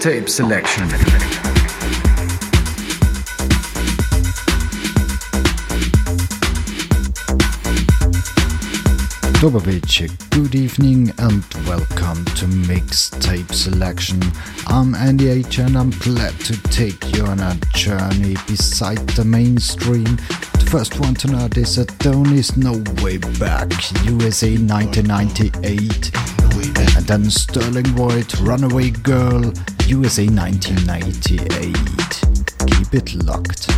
Tape Selection. Dobovich, good evening and welcome to Mixtape Selection. I'm Andy H and I'm glad to take you on a journey beside the mainstream. The first one tonight is Adonis, No Way Back, USA 1998. And then Sterling White, Runaway Girl, USA 1998. Keep it locked.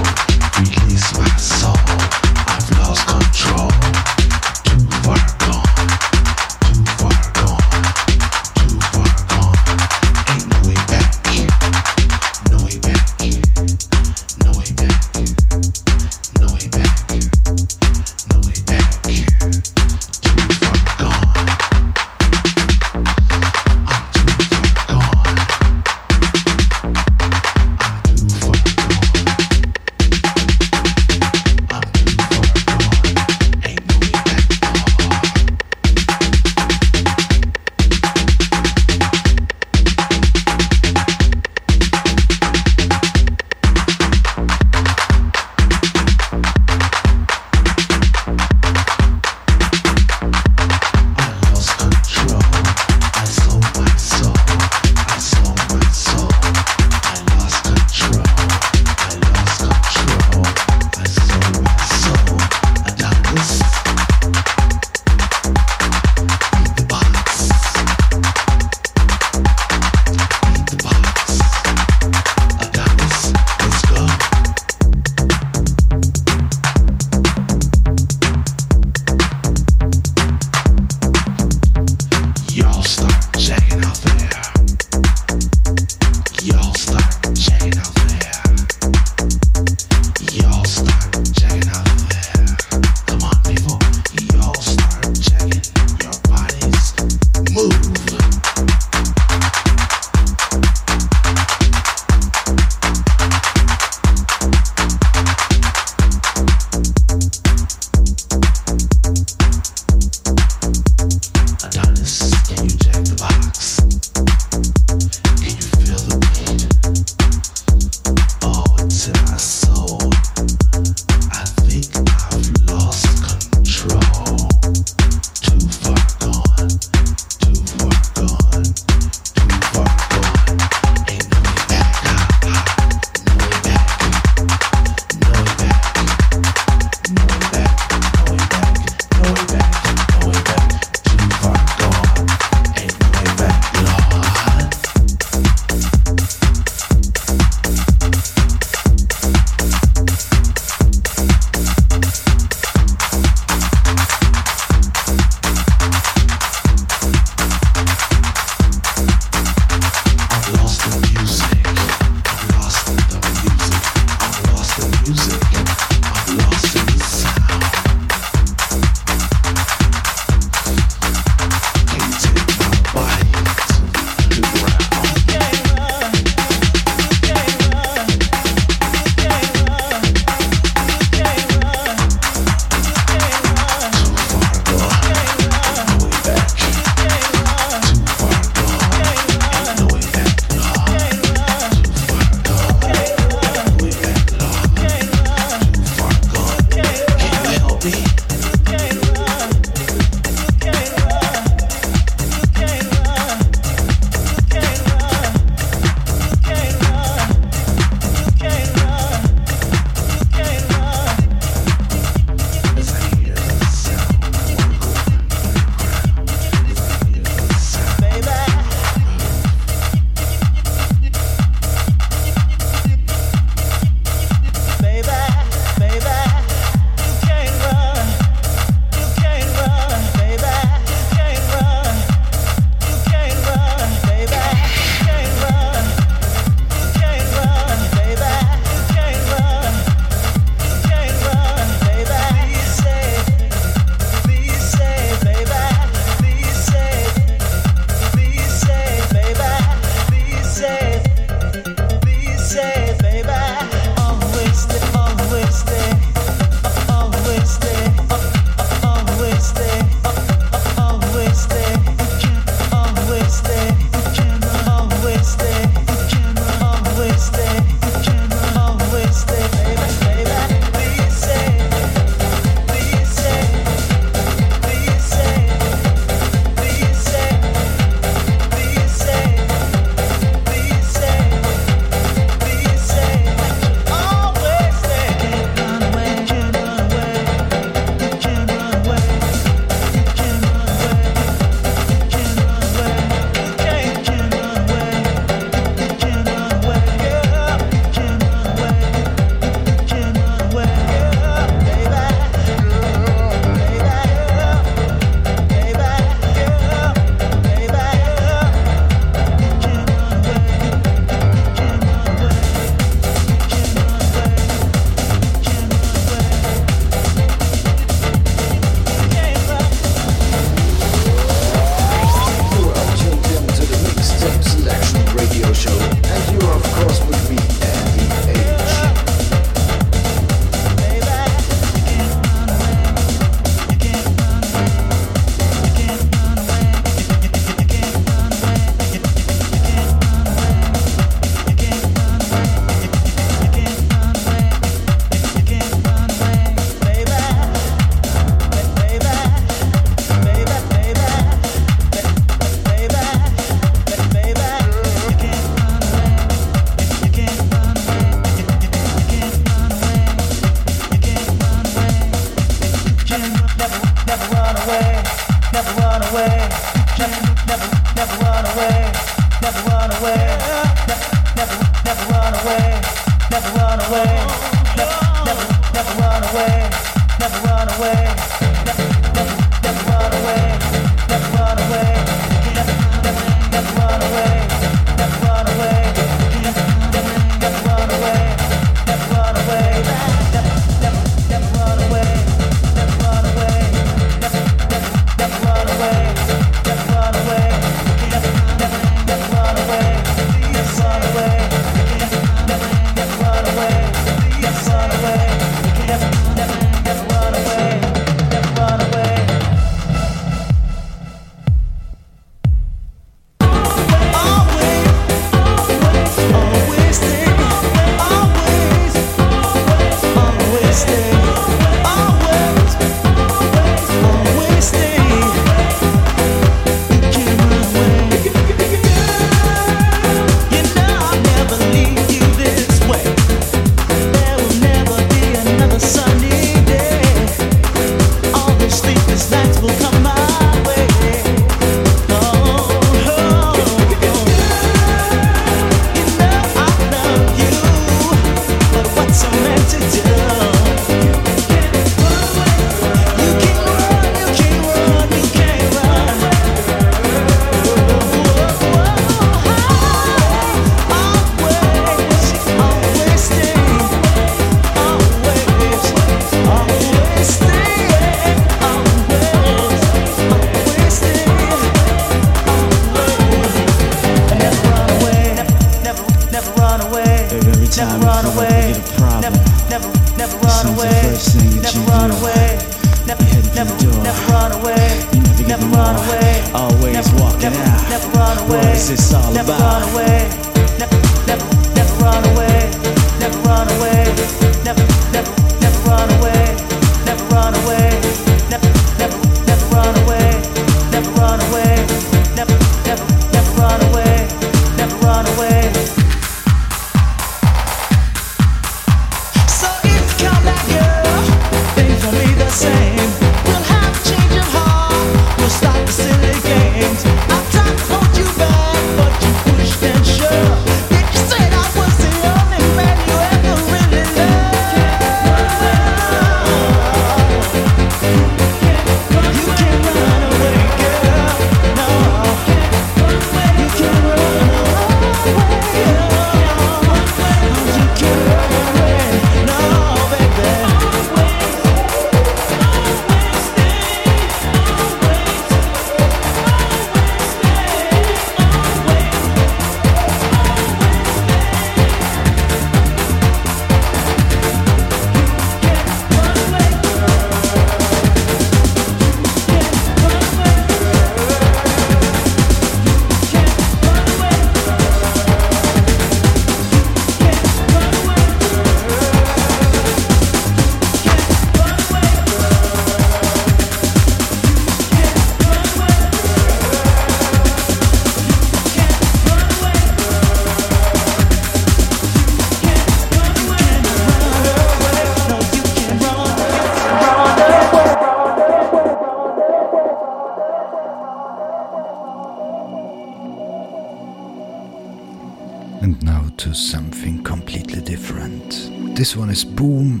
This one is Boom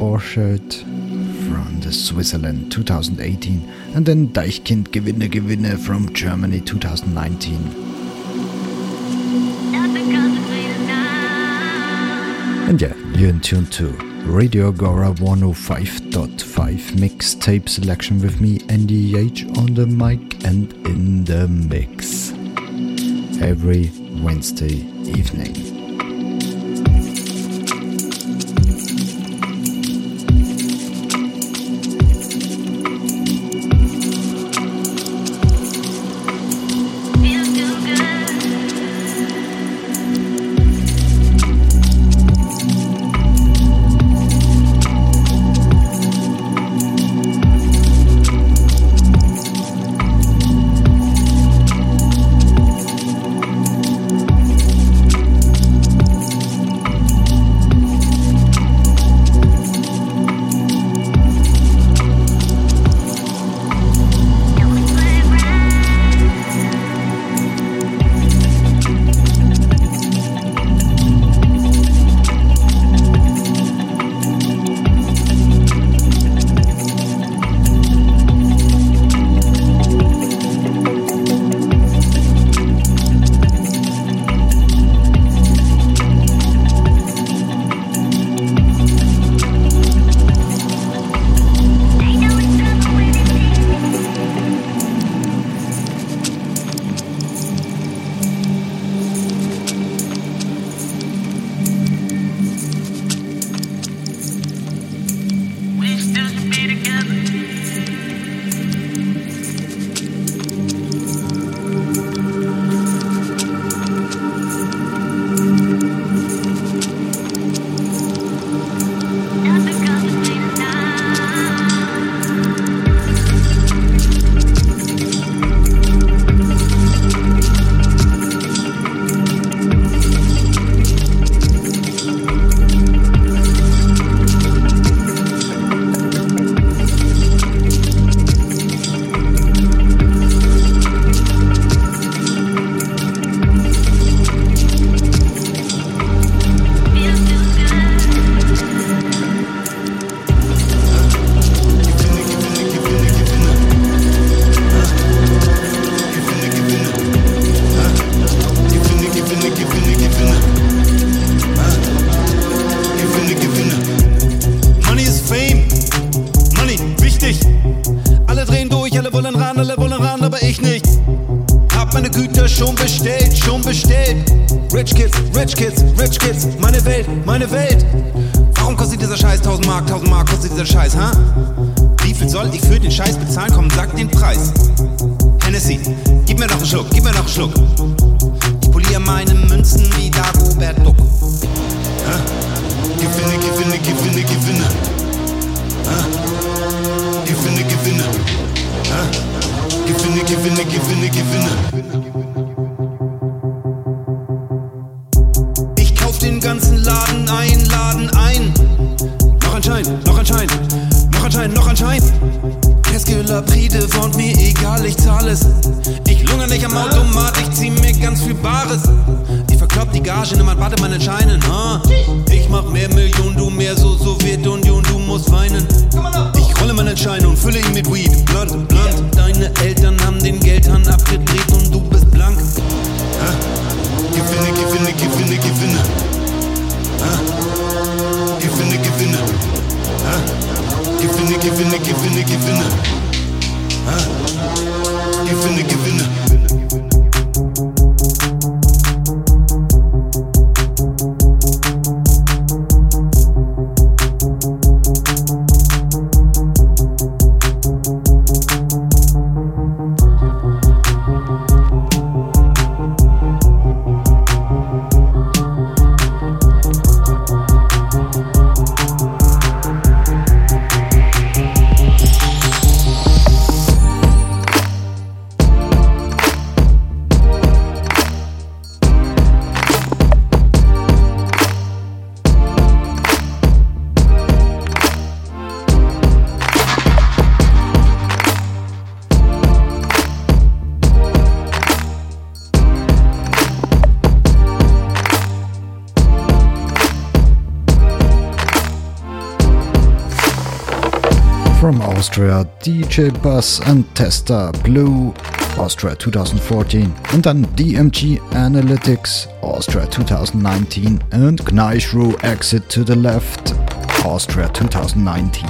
Orschert from the Switzerland 2018 and then Deichkind Gewinne Gewinne from Germany 2019. And yeah, you're in tune to Radio Agora 105.5 mixtape selection with me, NDH, on the mic and in the mix every Wednesday evening. ich nicht. Hab meine Güter schon bestellt, schon bestellt. Rich Kids, Rich Kids, Rich Kids, meine Welt, meine Welt. Warum kostet dieser Scheiß 1000 Mark, 1000 Mark kostet dieser Scheiß, ha? Wie viel soll ich für den Scheiß bezahlen? Komm, sag den Preis. Hennessy, gib mir noch einen Schluck, gib mir noch einen Schluck. Ich poliere meine Münzen wie Dagobert Duck. Ha? Gewinne, gewinne, gewinne, gewinne. Ha? Gewinne, gewinne. Ha? Gewinne, gewinne, gewinne, gewinne. Ich kauf den ganzen Laden ein, Laden ein. Noch ein Schein, noch ein Schein, noch ein Schein, noch ein Schein. Pride wohnt mir egal, ich zahl es. Ich lungere nicht am Automat, ich zieh mir ganz viel Bares. Ich verklopp die Gage, niemand wartet meinen Scheinen. Ha? Ich mach mehr Millionen, du mehr, so Sowjetunion, du musst weinen. Ich rolle meinen Schein und fülle ihn mit Weed. Blunt, blunt, deine Eltern haben den Geldhahn abgedreht und du bist blank. Ha? Gewinne, gewinne, gewinne, gewinne. Ha? Gewinne, gewinne. Ha? Gewinne, gewinne, gewinne, gewinne. Ah, gewinne, gewinne. Austria, DJ Bus and Testa Blue, Austria 2014, and then DMG Analytics, Austria 2019, and Gneichru, Exit to the Left, Austria 2019.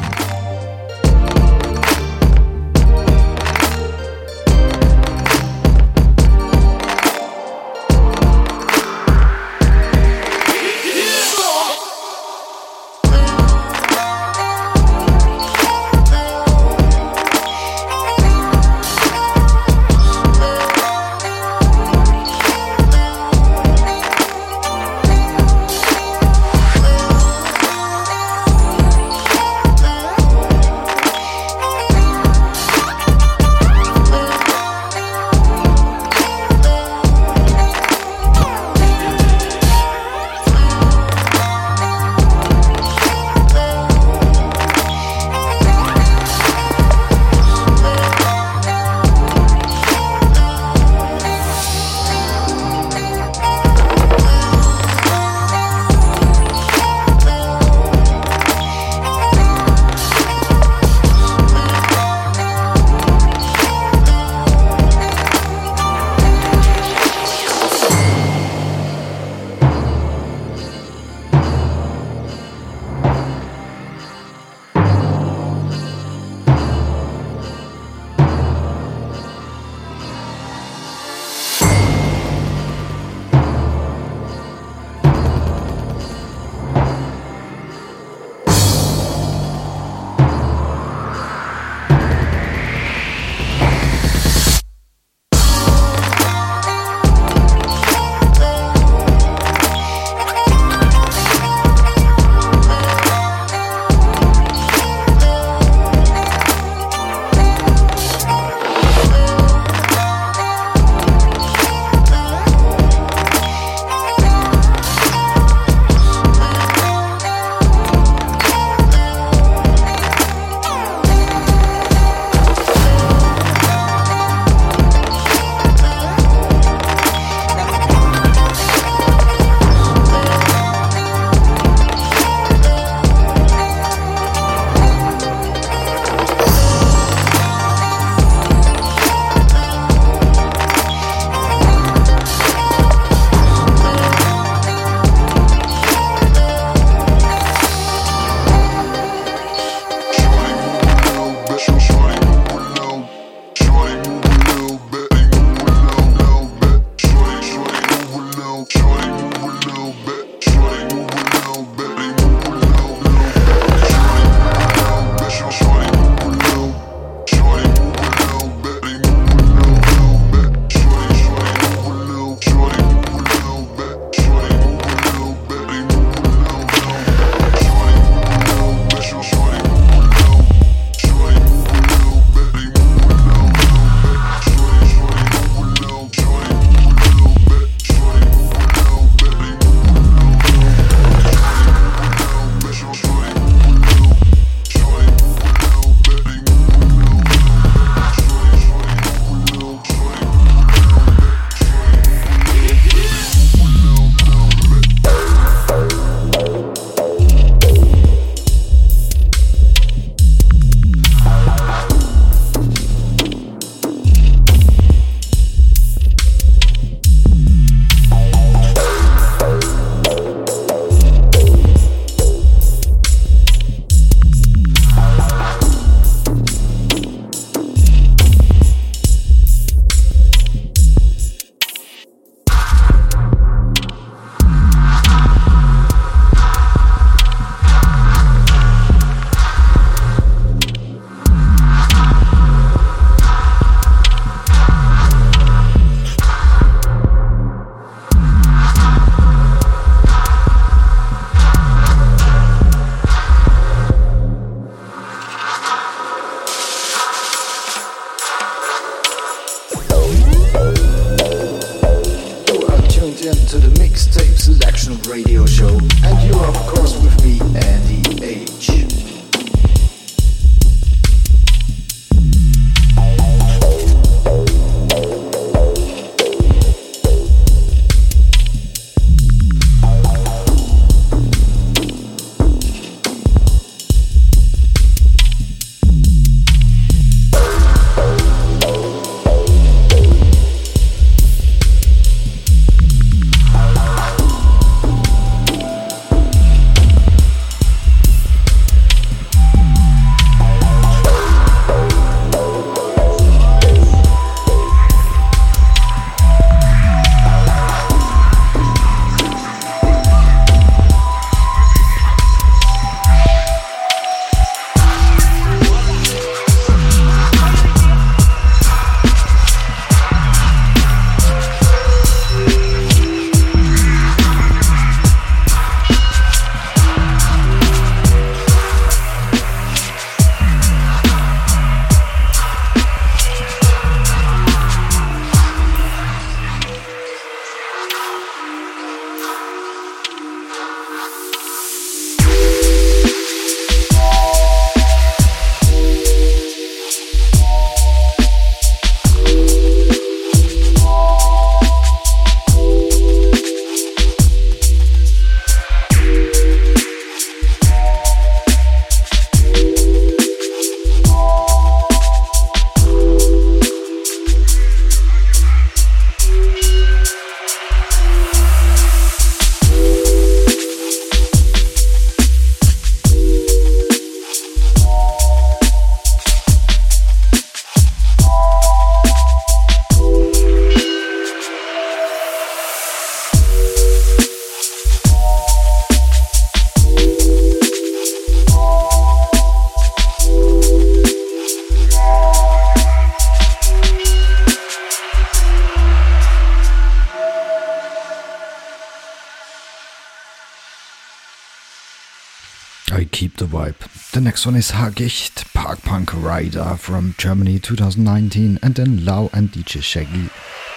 to the Mixtape Selection Radio Show, and you are of course with me, Andy H. The next one is Hagicht, Park Punk Rider from Germany 2019, and then Lau and DJ Shaggy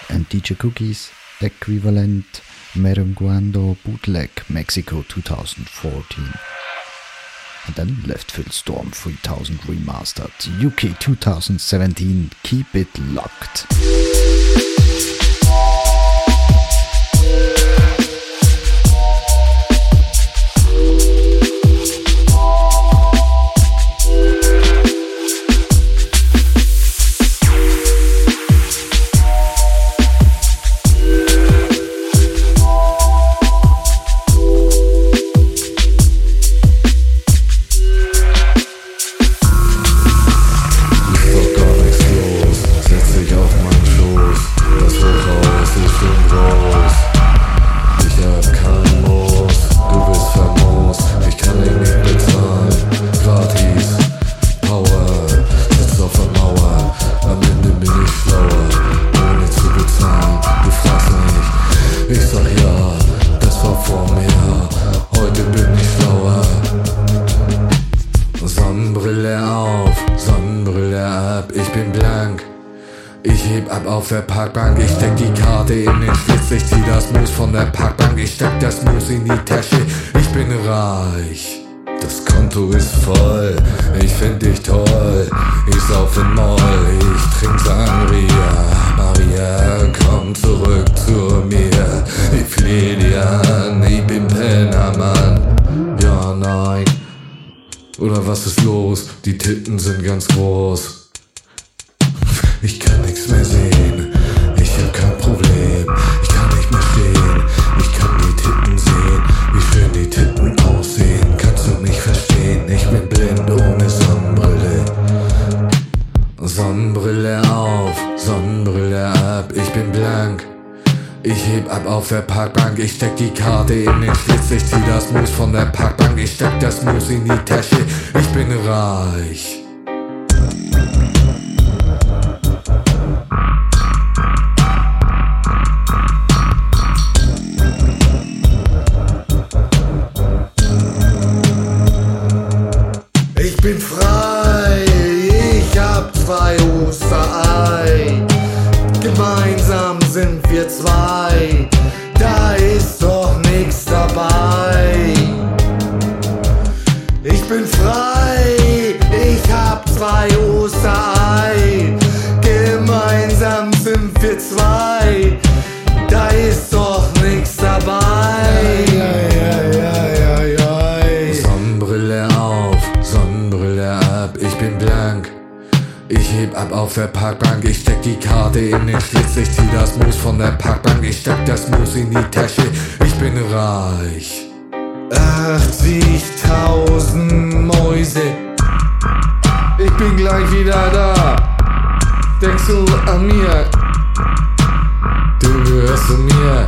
and DJ Cookies, Equivalent Merenguando Bootleg Mexico 2014. And then Leftfield Storm 3000 Remastered UK 2017, keep it locked. Auf der Parkbank, ich steck die Karte in den Schlitz, ich zieh das Moos von der Parkbank, ich steck das Moos in die Tasche, ich bin reich, das Konto ist voll, ich find dich toll, ich sauf in Moll, ich trink Sangria, Maria, komm zurück zu mir, ich fleh dir an, ich bin Pennermann, ja nein, oder was ist los, die Titten sind ganz groß. Ich kann nichts mehr sehen, ich hab kein Problem, ich kann nicht mehr stehen, ich kann die Titten sehen, wie schön die Titten aussehen, kannst du nicht verstehen, ich bin blind ohne Sonnenbrille. Sonnenbrille auf, Sonnenbrille ab, ich bin blank. Ich heb ab auf der Parkbank, ich steck die Karte in den Schlitz, ich zieh das Moos von der Parkbank, ich steck das Moos in die Tasche, ich bin reich. Ich bin frei, ich hab zwei Osterei, gemeinsam sind wir zwei, da auf der Parkbank, ich steck die Karte in den Schlitz, ich zieh das Moos von der Parkbank, ich steck das Moos in die Tasche, ich bin reich. 80.000 Mäuse, ich bin gleich wieder da. Denkst du an mir? Du gehörst zu mir.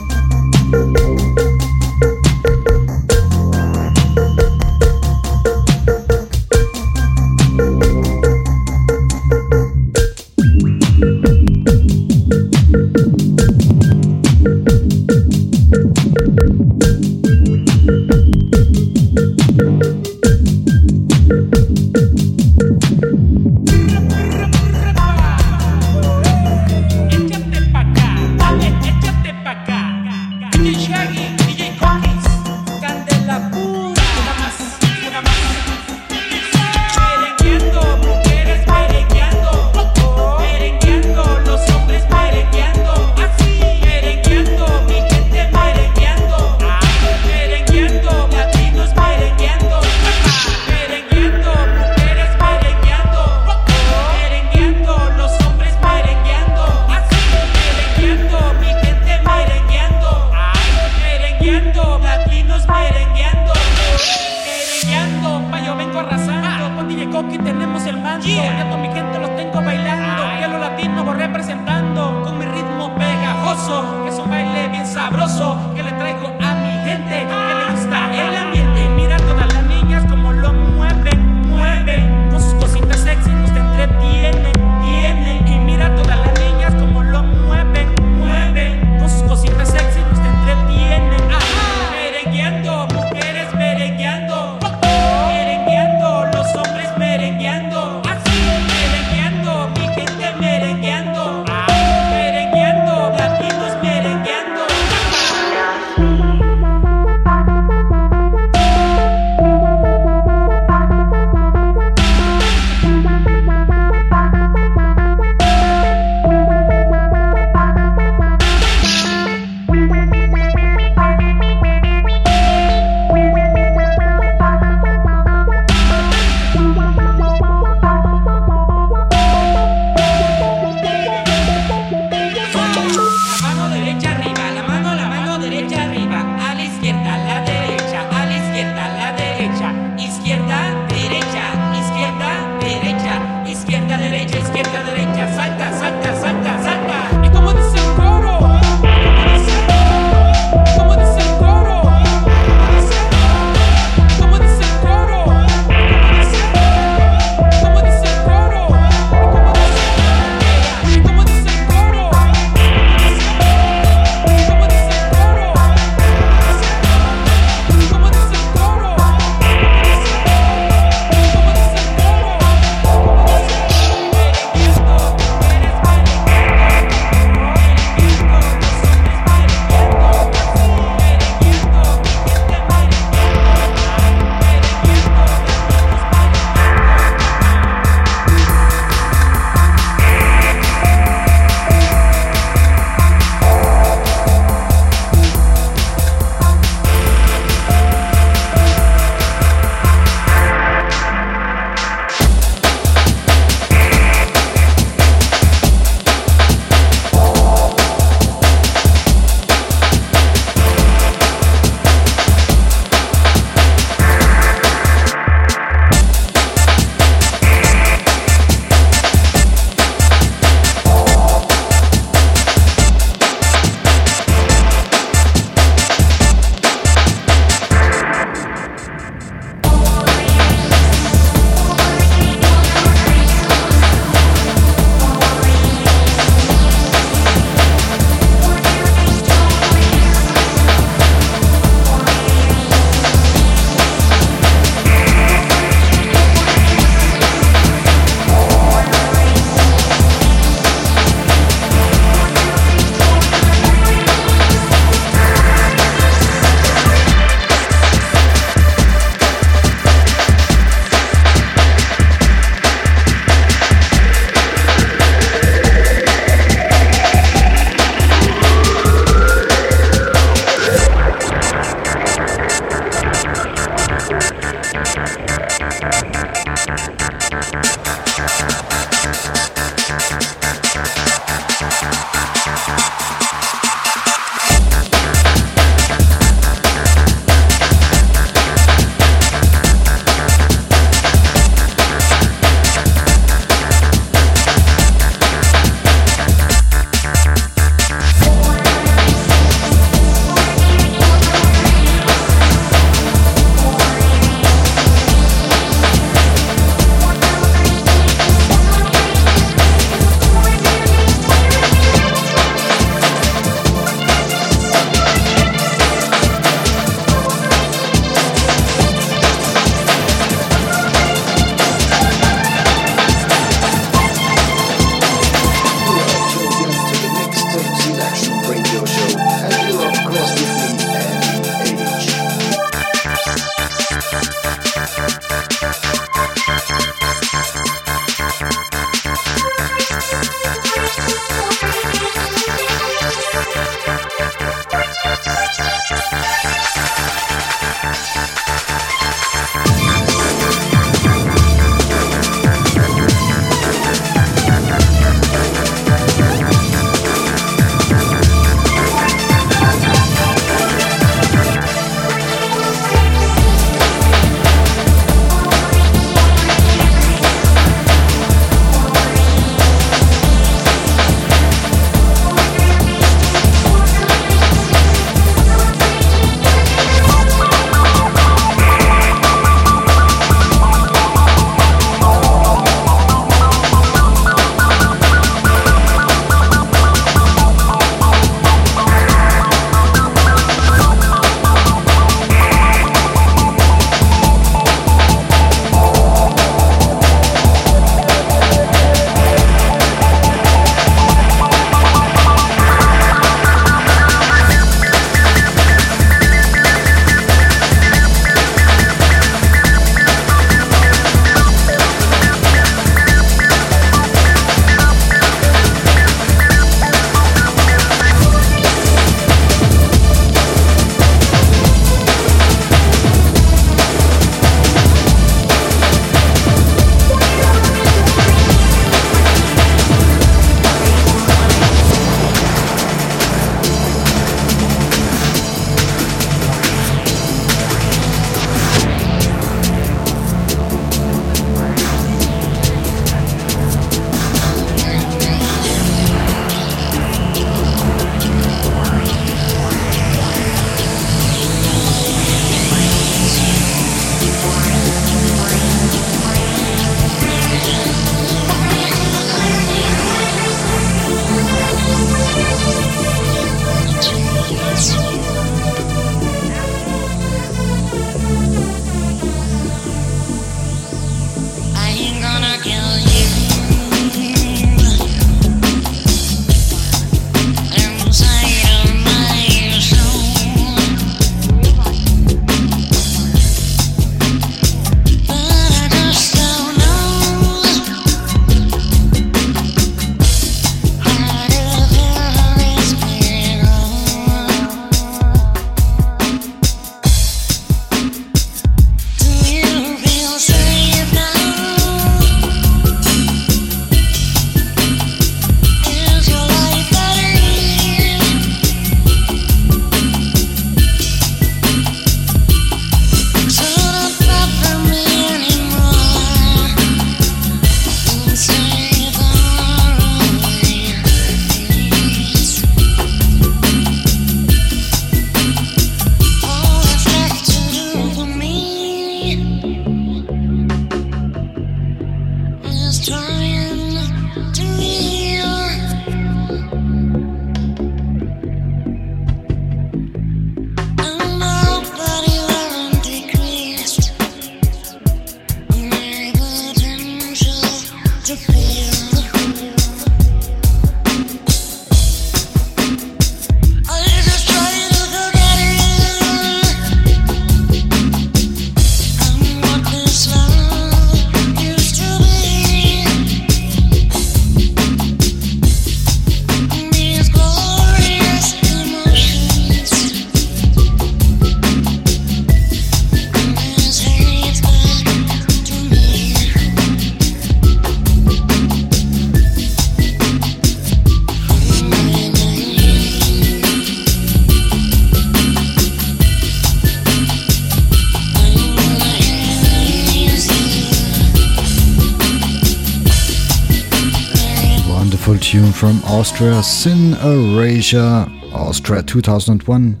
tune from Austria, Sin Erasure, Austria 2001.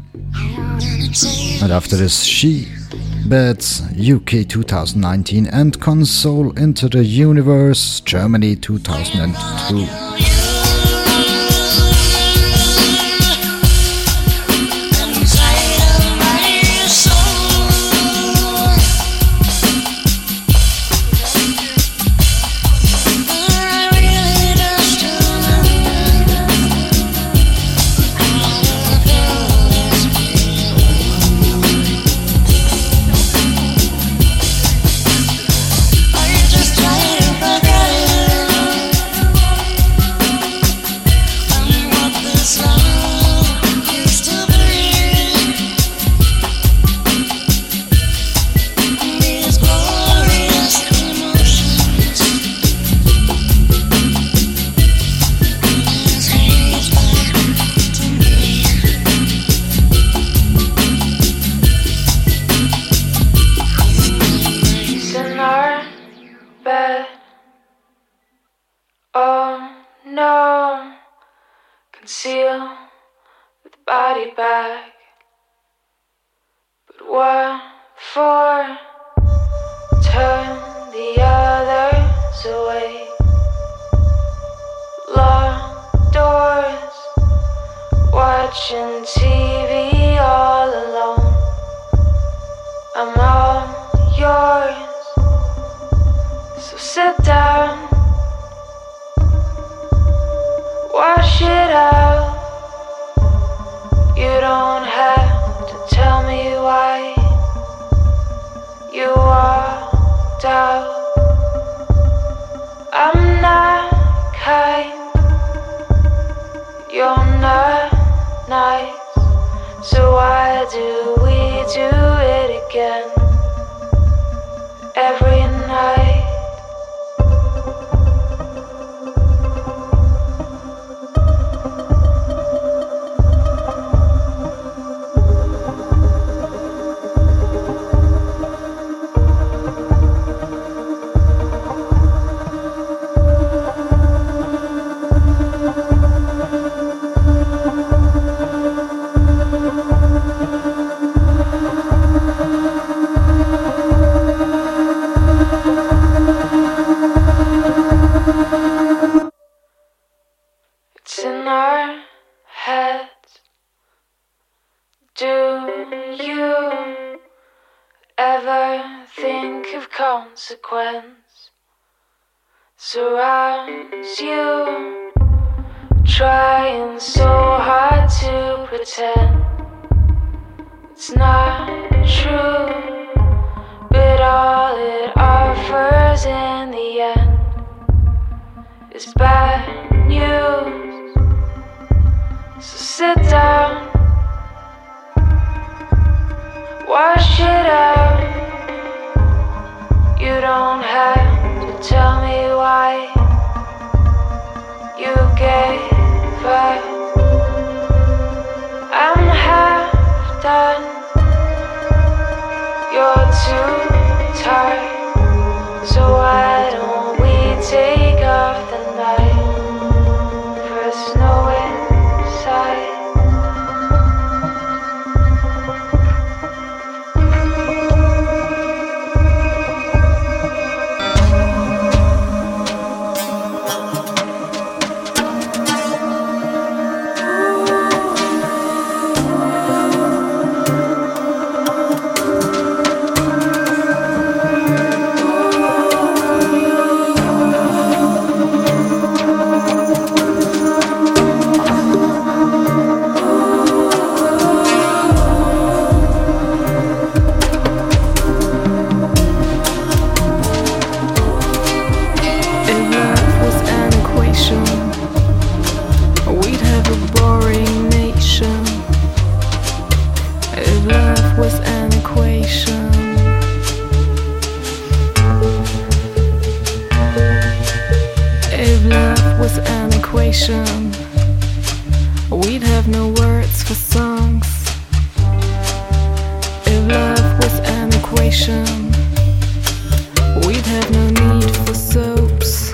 And after this, She Bats, UK 2019, and Console Into the Universe, Germany 2002. We'd have no need for soaps.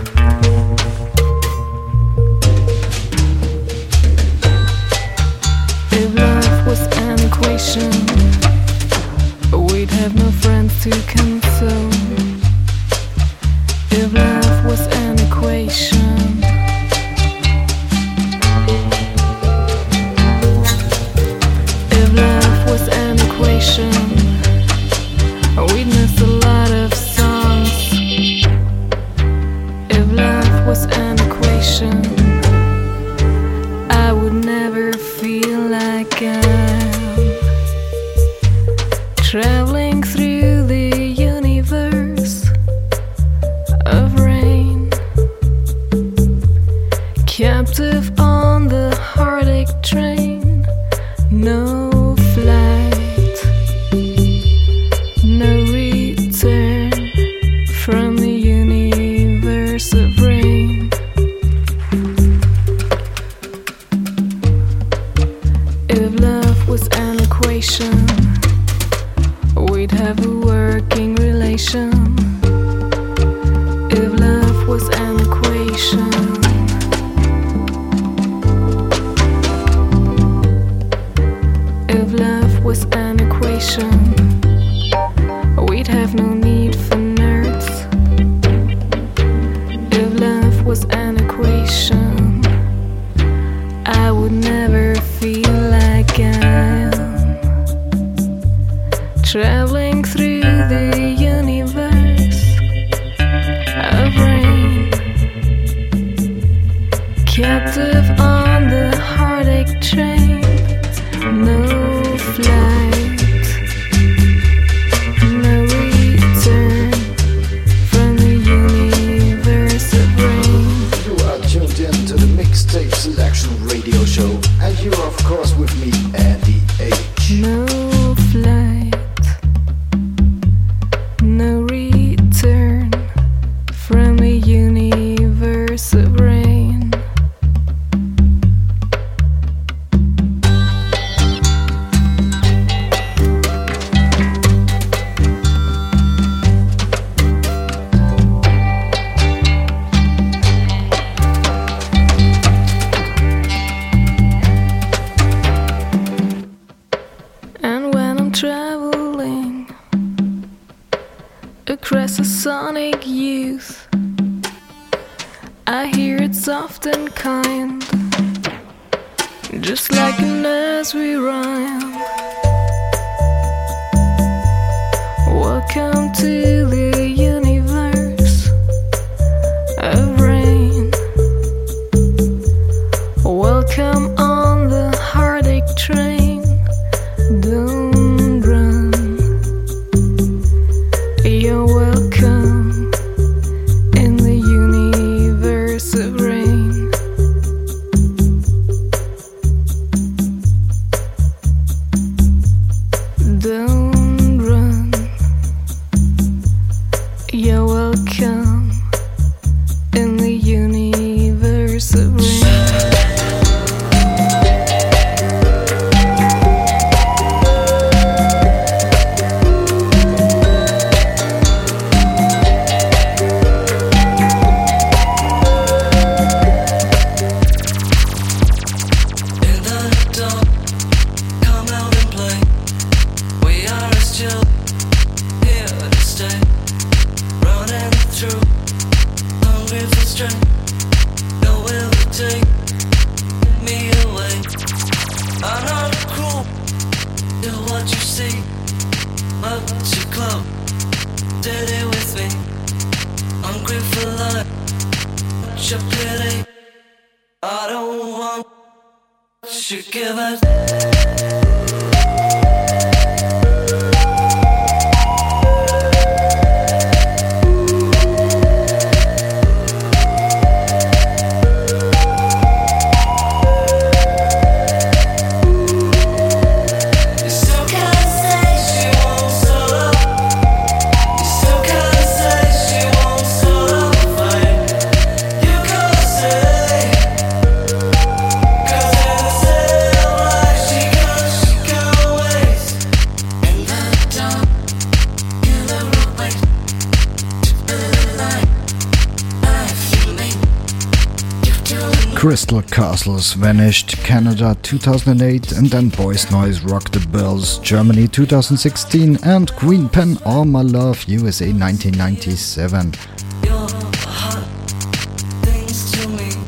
Little Castles vanished, Canada 2008, and then Boys Noize rocked the bells, Germany 2016, and Queen Pen All My Love USA 1997.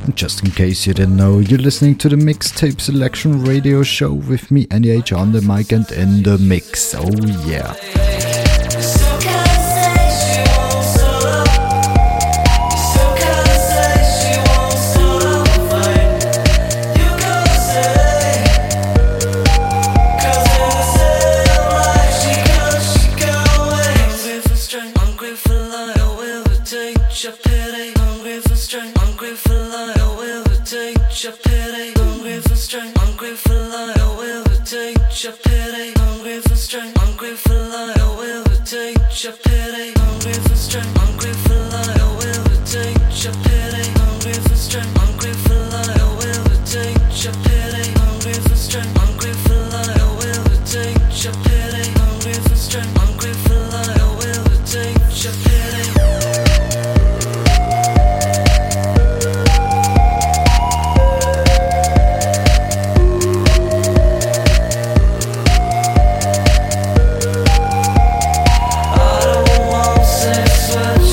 And just in case you didn't know, you're listening to the Mixtape Selection Radio Show with me, NDH, on the mic and in the mix. Oh yeah.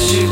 You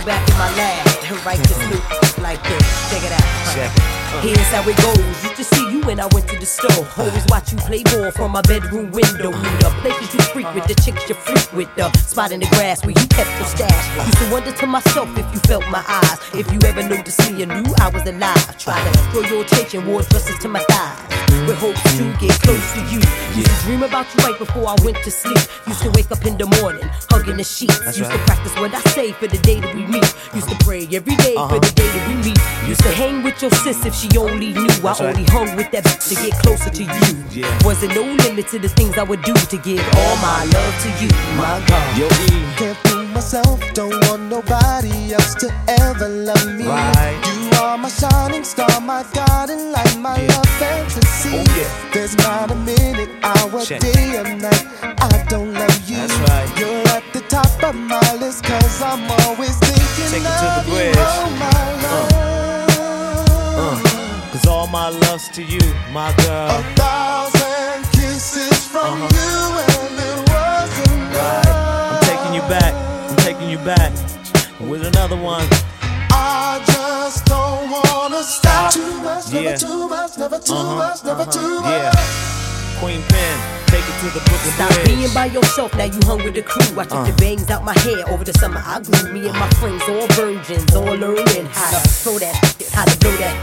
go back in my lab and write this loop like this. Check it out. Check it. Here's how it goes. Used to see you when I went to the store. Always watch you play ball from my bedroom window. Knew the places you freak with, the chicks you freak with, the spot in the grass where you kept your stash. Used to wonder to myself if you felt my eyes. If you ever noticed me and knew I was alive. Try to throw your attention, wore dresses to my thighs. With hopes to get close to you. Used to dream about you right before I went to sleep. Used to wake up in the morning, hugging the sheets. Used to practice what I say for the day that we meet. Used to pray every day for the day that we meet. Used to hang with your sis if she only knew. I only hung with that bitch to get closer to you. Wasn't no limit to the things I would do to give all my love to you, my God. Yo, can't fool myself, don't want nobody else to ever love me. Right. You are my shining star, my guiding light, my love fantasy. Oh, yeah. There's not a minute, hour, day or night I don't love you. That's right. You're at the top of my list, 'cause I'm always thinking of you, oh my love. 'Cause all my love's to you, my girl. 1,000 kisses from you and it wasn't enough. Right. I'm taking you back with another one. I just don't wanna stop. Too much, never too much, never too much, never too much. Yeah. Queen Pen. Take it to the Brooklyn Stop Bridge. Being by yourself, now you hung with the crew. I took the bangs out my hair over the summer. I grew me and my friends, all virgins, all learning how to throw that, how to blow that.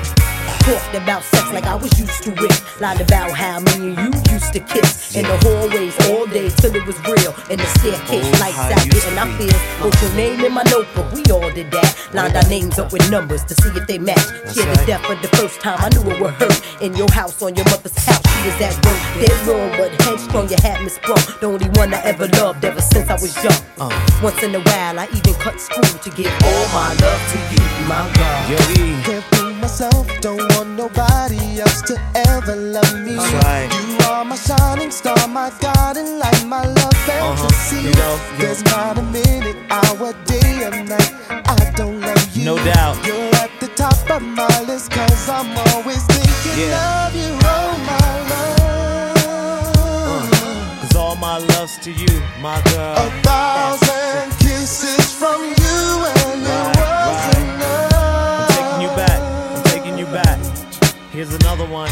Talked about sex like I was used to it. Lied about how me and you used to kiss in the hallways all day till it was real. In the staircase lights out getting our feels. Wrote your name in my notebook, we all did that. Lined our names up with numbers to see if they matched. Shared the death for the first time, I knew it would hurt. In your house, on your mother's couch, she was at work. Dead wrong, but headstrong, you had me sprung. The only one I ever loved ever since I was young. Once in a while, I even cut school to give all my love to you, my God. Can't fool myself, don't want nobody else to ever love me. Right. You are my shining star, my guiding light, my love fantasy. You know, there's not a minute, hour, day or night I don't love you. No doubt. You're at the top of my list, 'cause I'm always thinking of you, oh my love. 'Cause all my love's to you, my girl. 1,000 kisses from you and it was enough. I'm taking you back. Here's another one.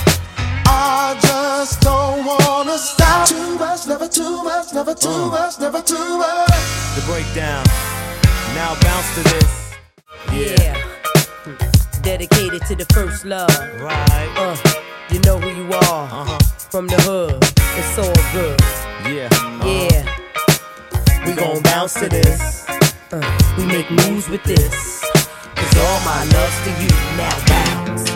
I just don't wanna stop. Too much, never too much, never too much, never too much. The breakdown. Now bounce to this. Dedicated to the first love. Right. You know who you are. From the hood. It's all good. We gon' bounce to this. We make moves with this. 'Cause all my love's to you. Now bounce.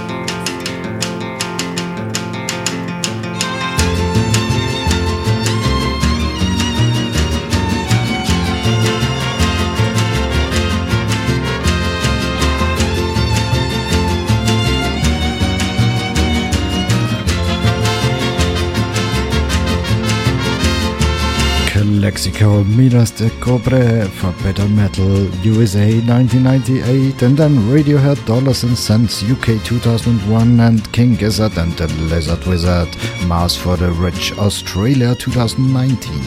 Lexico, Midas de Cobre for Better Metal, USA 1998, and then Radiohead, Dollars and Cents, UK 2001, and King Gizzard and the Lizard Wizard, Mars for the Rich, Australia 2019.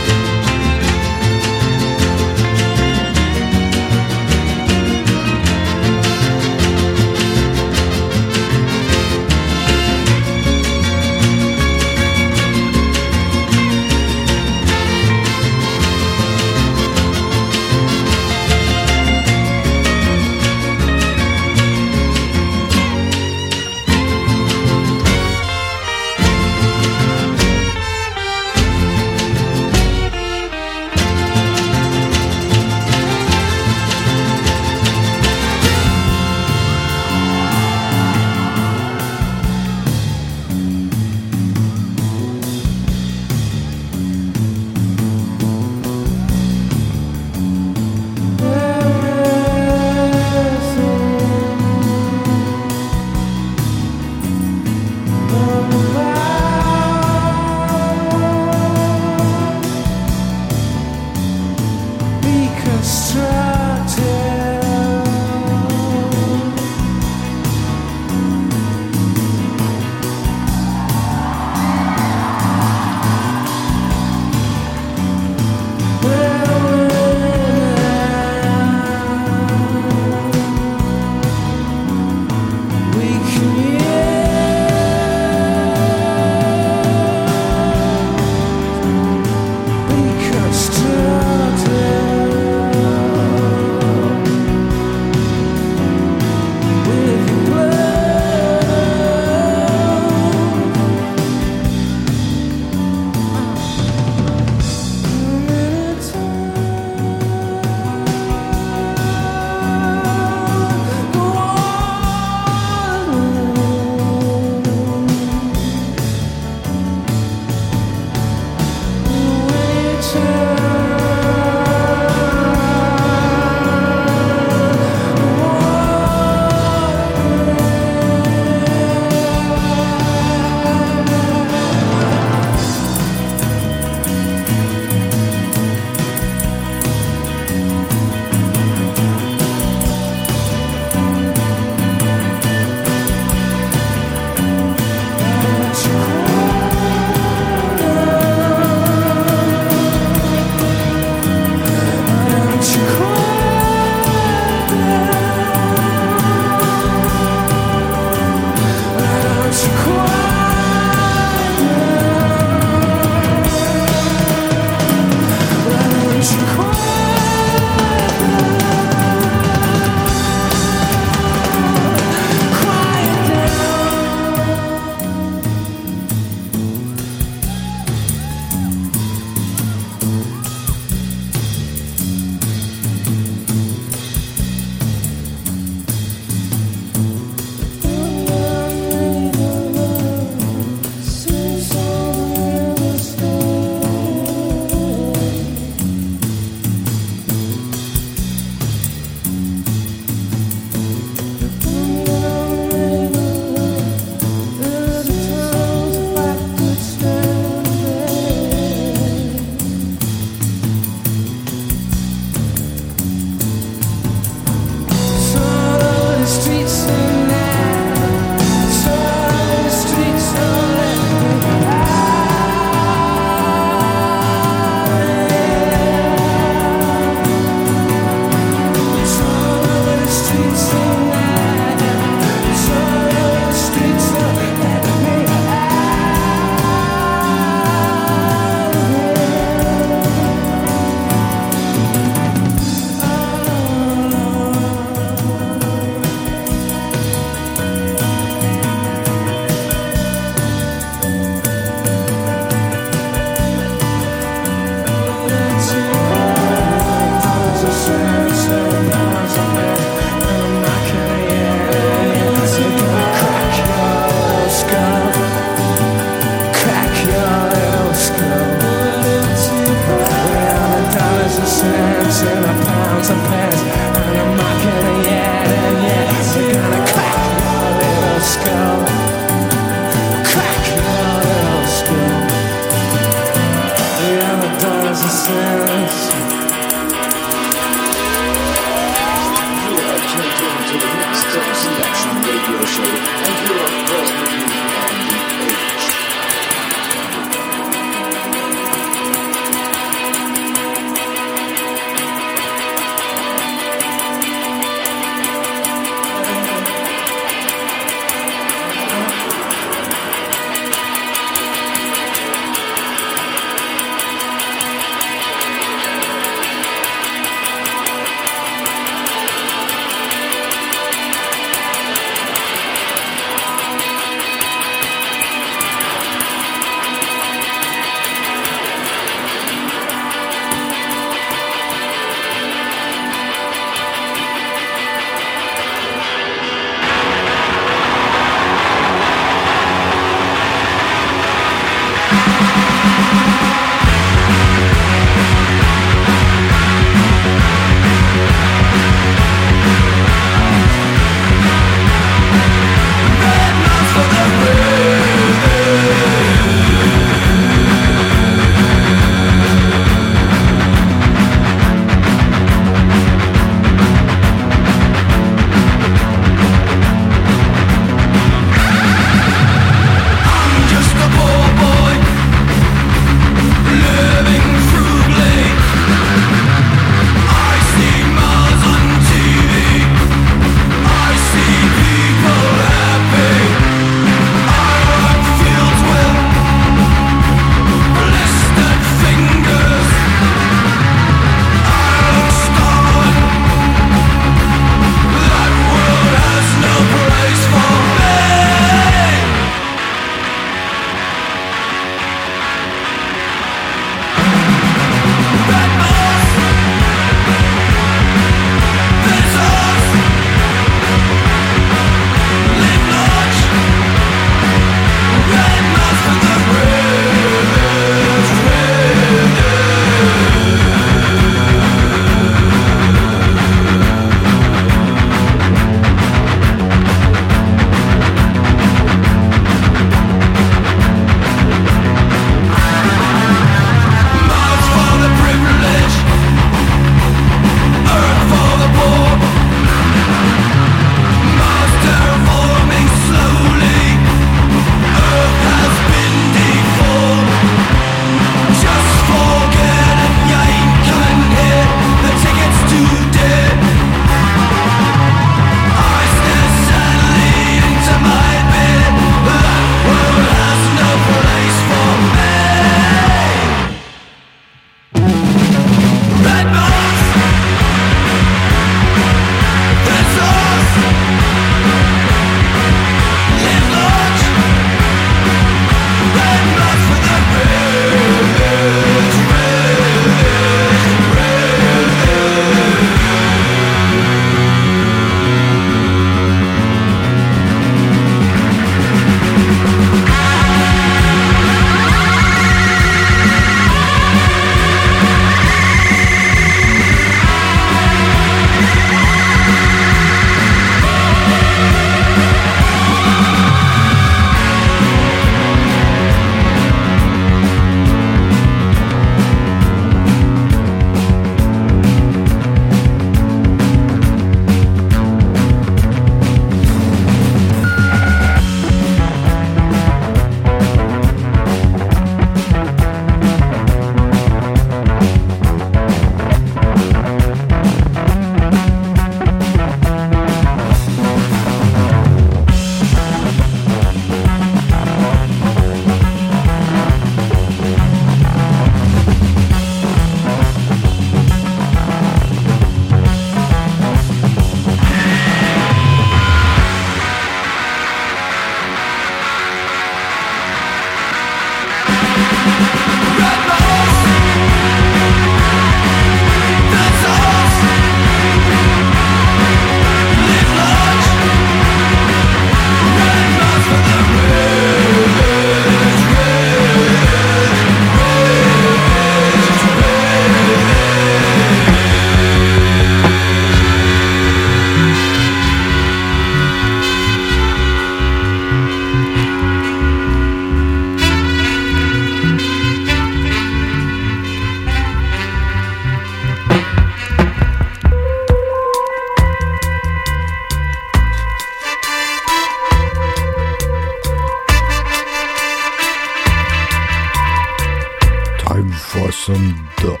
I wasn't up.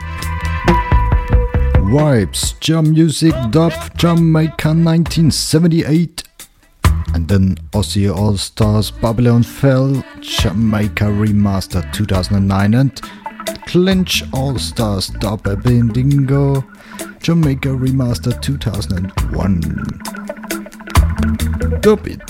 Vibes, Jam Music Dub, Jamaica 1978. And then Aussie All-Stars, Babylon Fell, Jamaica Remastered 2009. And Clinch all-stars, Dub Dingo, Jamaica Remastered 2001. Dub it.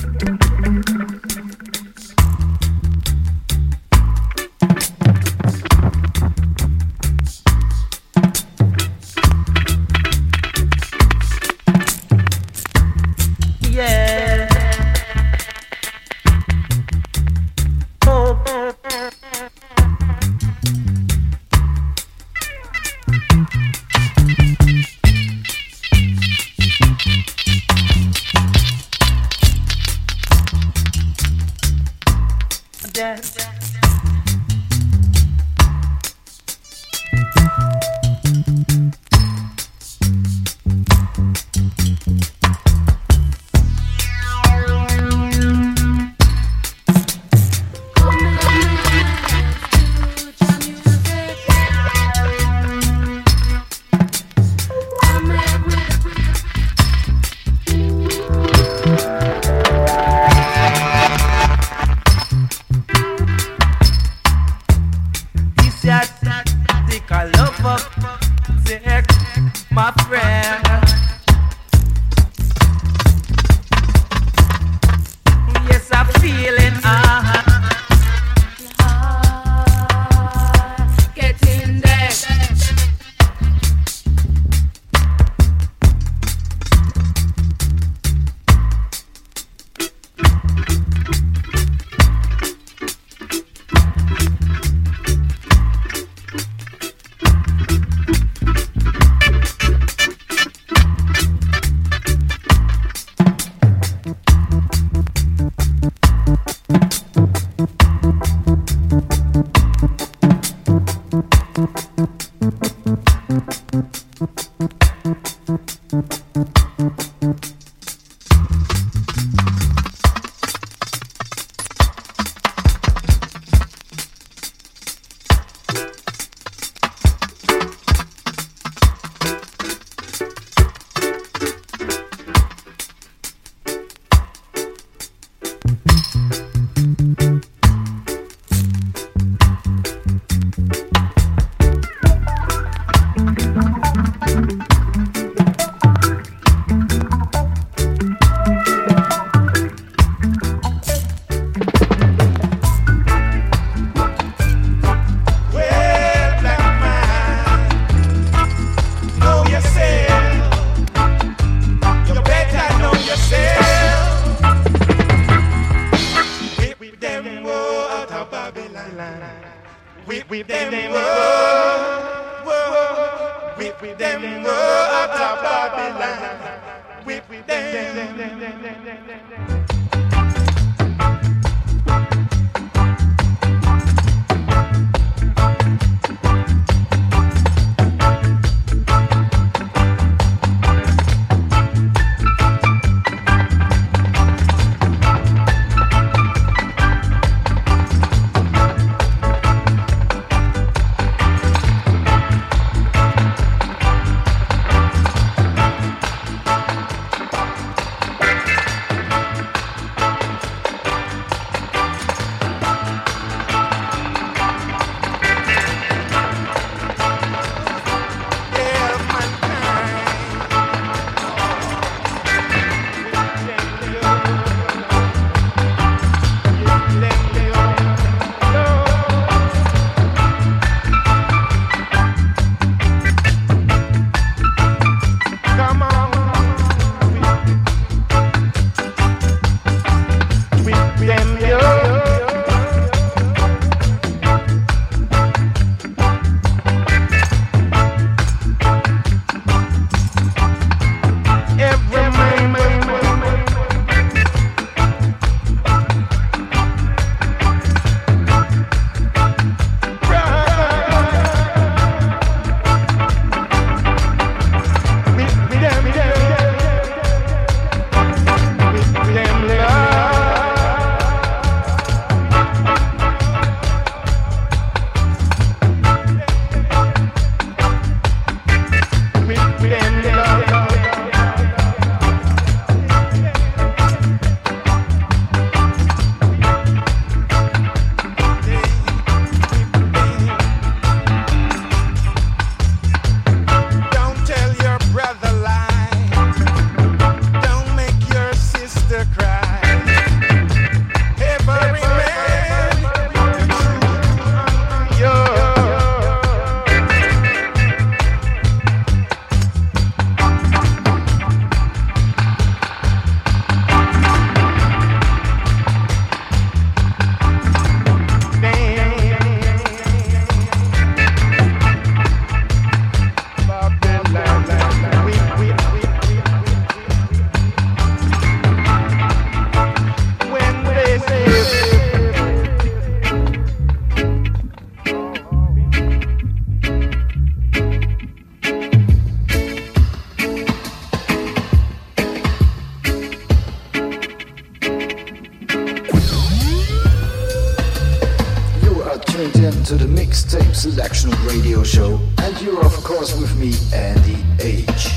to the Mixtape Selection Radio Show, and you're of course with me, Andy H.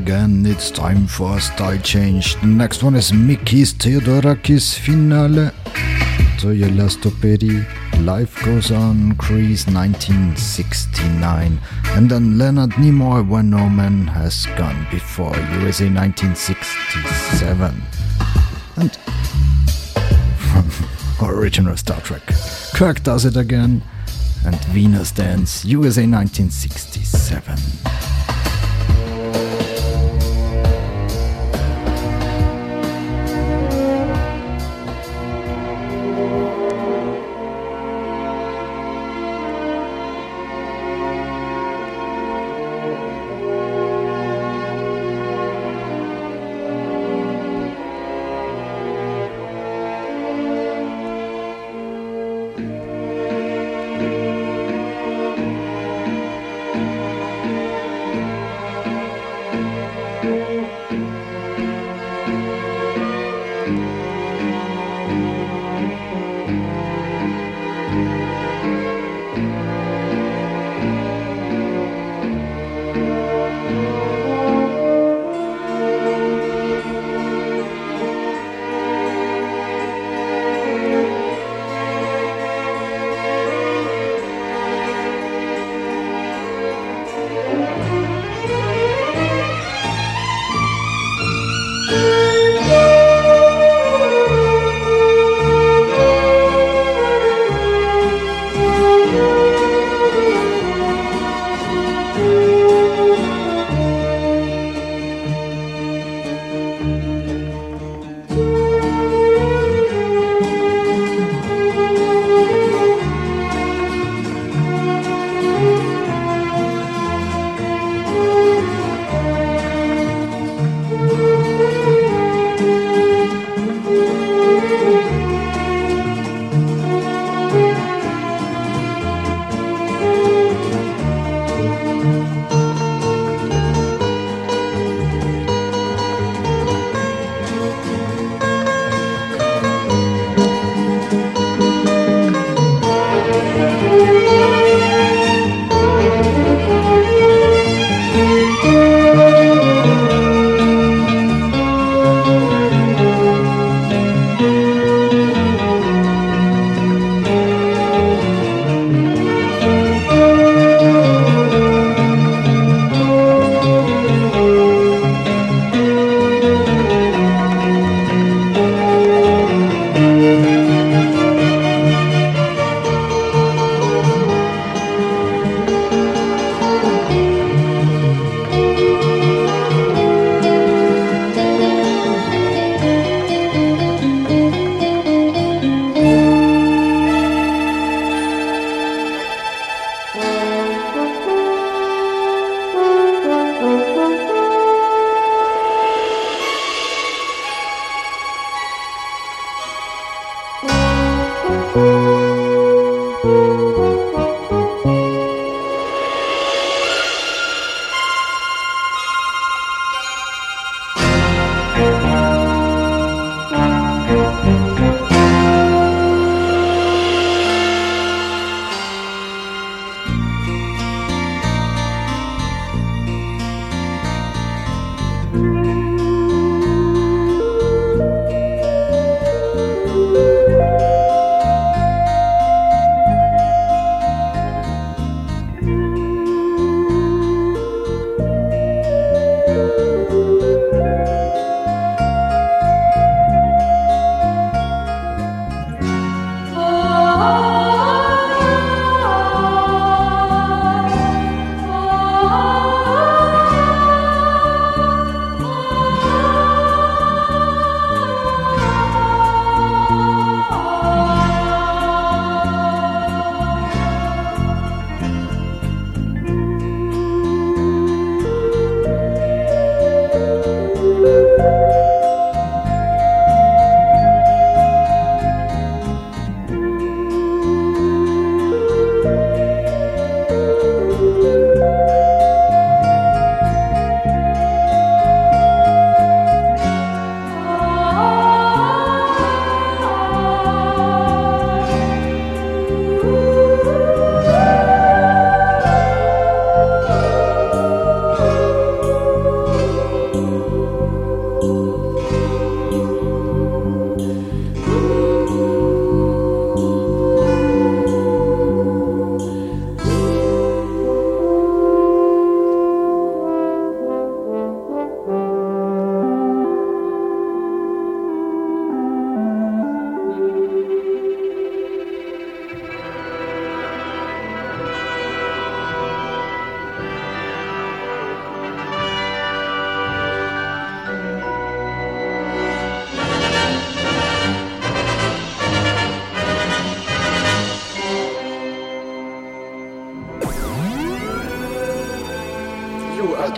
Again, it's time for a style change. The next one is Mikis Theodorakis Finale. To your last opera, Life Goes On, Greece 1969. And then Leonard Nimoy, When No Man Has Gone Before, USA 1967. And from original Star Trek, Kirk Does It Again, and Venus Dance, USA 1967.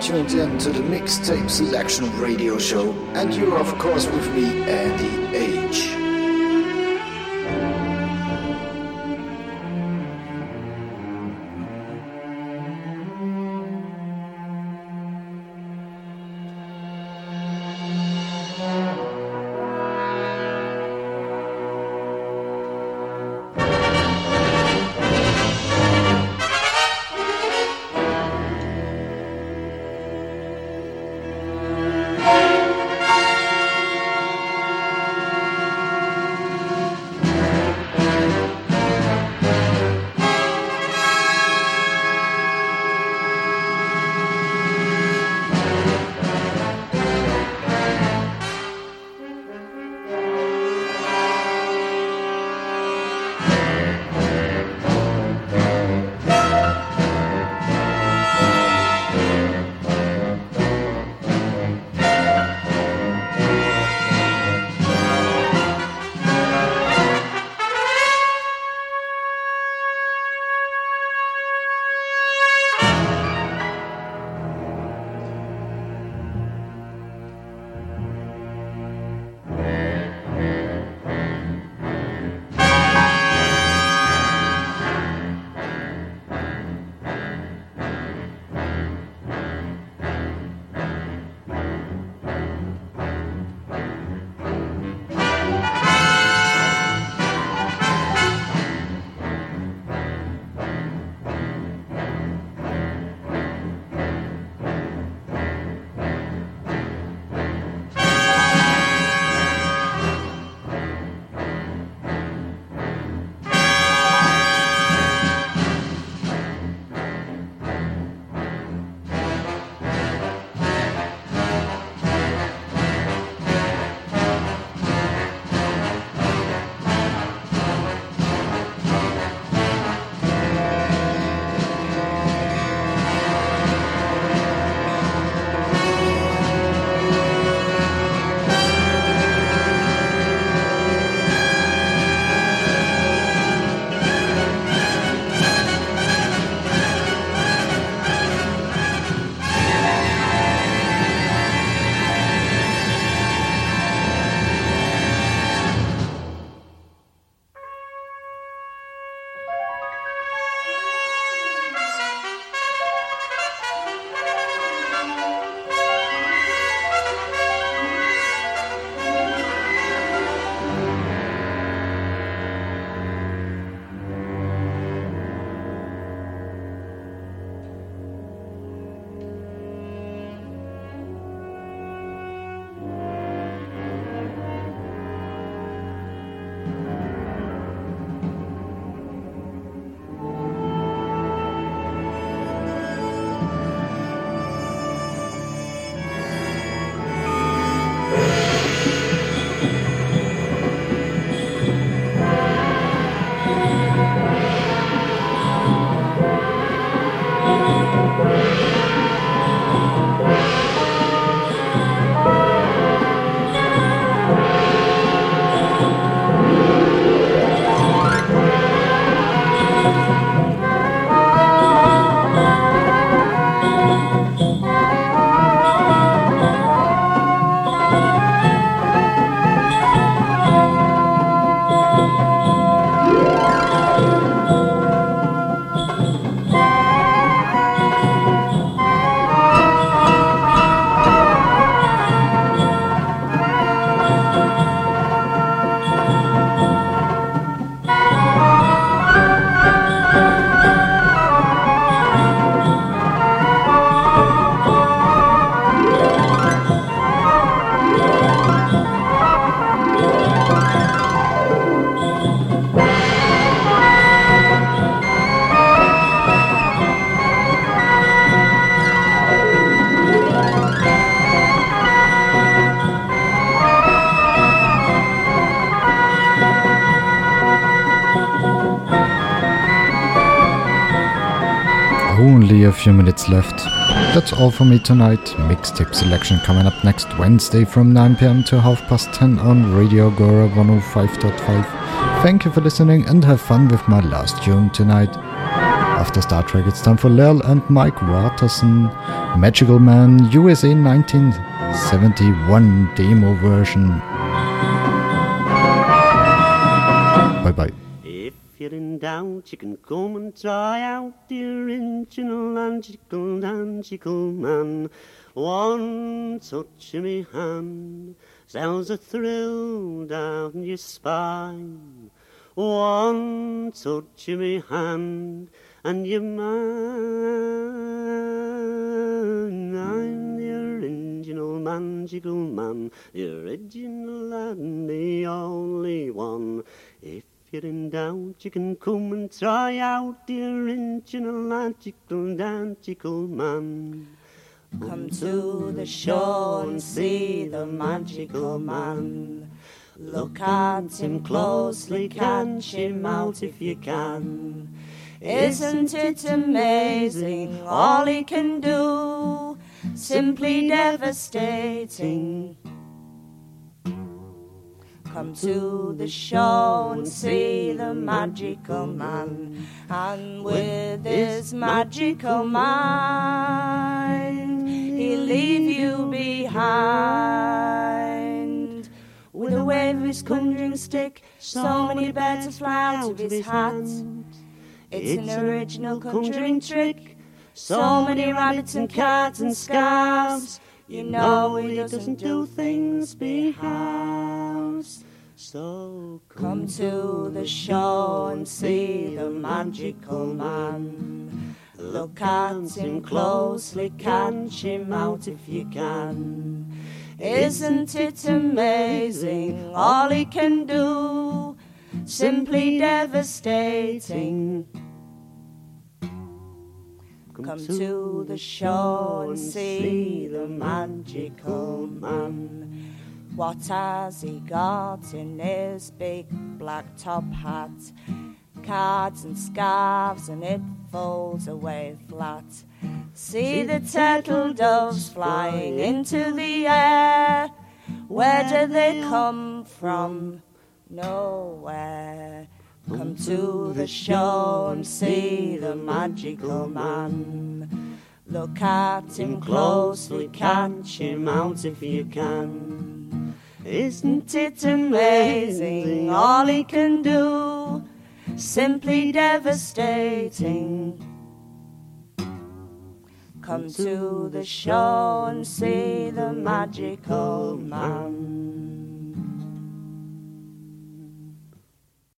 Tuned in to the Mixtape Selection Radio Show, and you are of course with me, Andy H. only a few minutes left. That's all for me tonight. Mixtape selection coming up next Wednesday from 9 PM to 10:30 on Radio Agora 105.5. Thank you for listening and have fun with my last tune tonight. After Star Trek, it's time for Lal and Mike Waterson, Magical Man USA 1971 demo version. Bye bye. If you're in doubt, you can come and try out the original Magical Man. One touch of me hand sells a thrill down your spine. One touch of me hand and you're mine. I'm the original Magical Man, the original and the only one. If you're in doubt, you can come and try out the original magical man. Come to the shore and see the magical man. Look at him closely, catch him out if you can. Isn't it amazing all he can do? Simply devastating. Come to the show and see the magical man, and with his magical mind, he'll leave you behind. With a wave of his conjuring stick, so many birds fly out of his hat. It's an original conjuring trick, so many rabbits and cats and scarves. You know he doesn't do things behalves. So come to the show and see the magical man. Look at him closely, catch him out if you can. Isn't it amazing all he can do? Simply devastating. Come to the show and see the magical man. What has he got in his big black top hat? Cards and scarves, and it falls away flat. See the turtle doves flying into the air. Where do they come from? Nowhere. Come to the show and see the magical man. Look at him closely, catch him out if you can. Isn't it amazing all he can do? Simply devastating. Come to the show and see the magical man.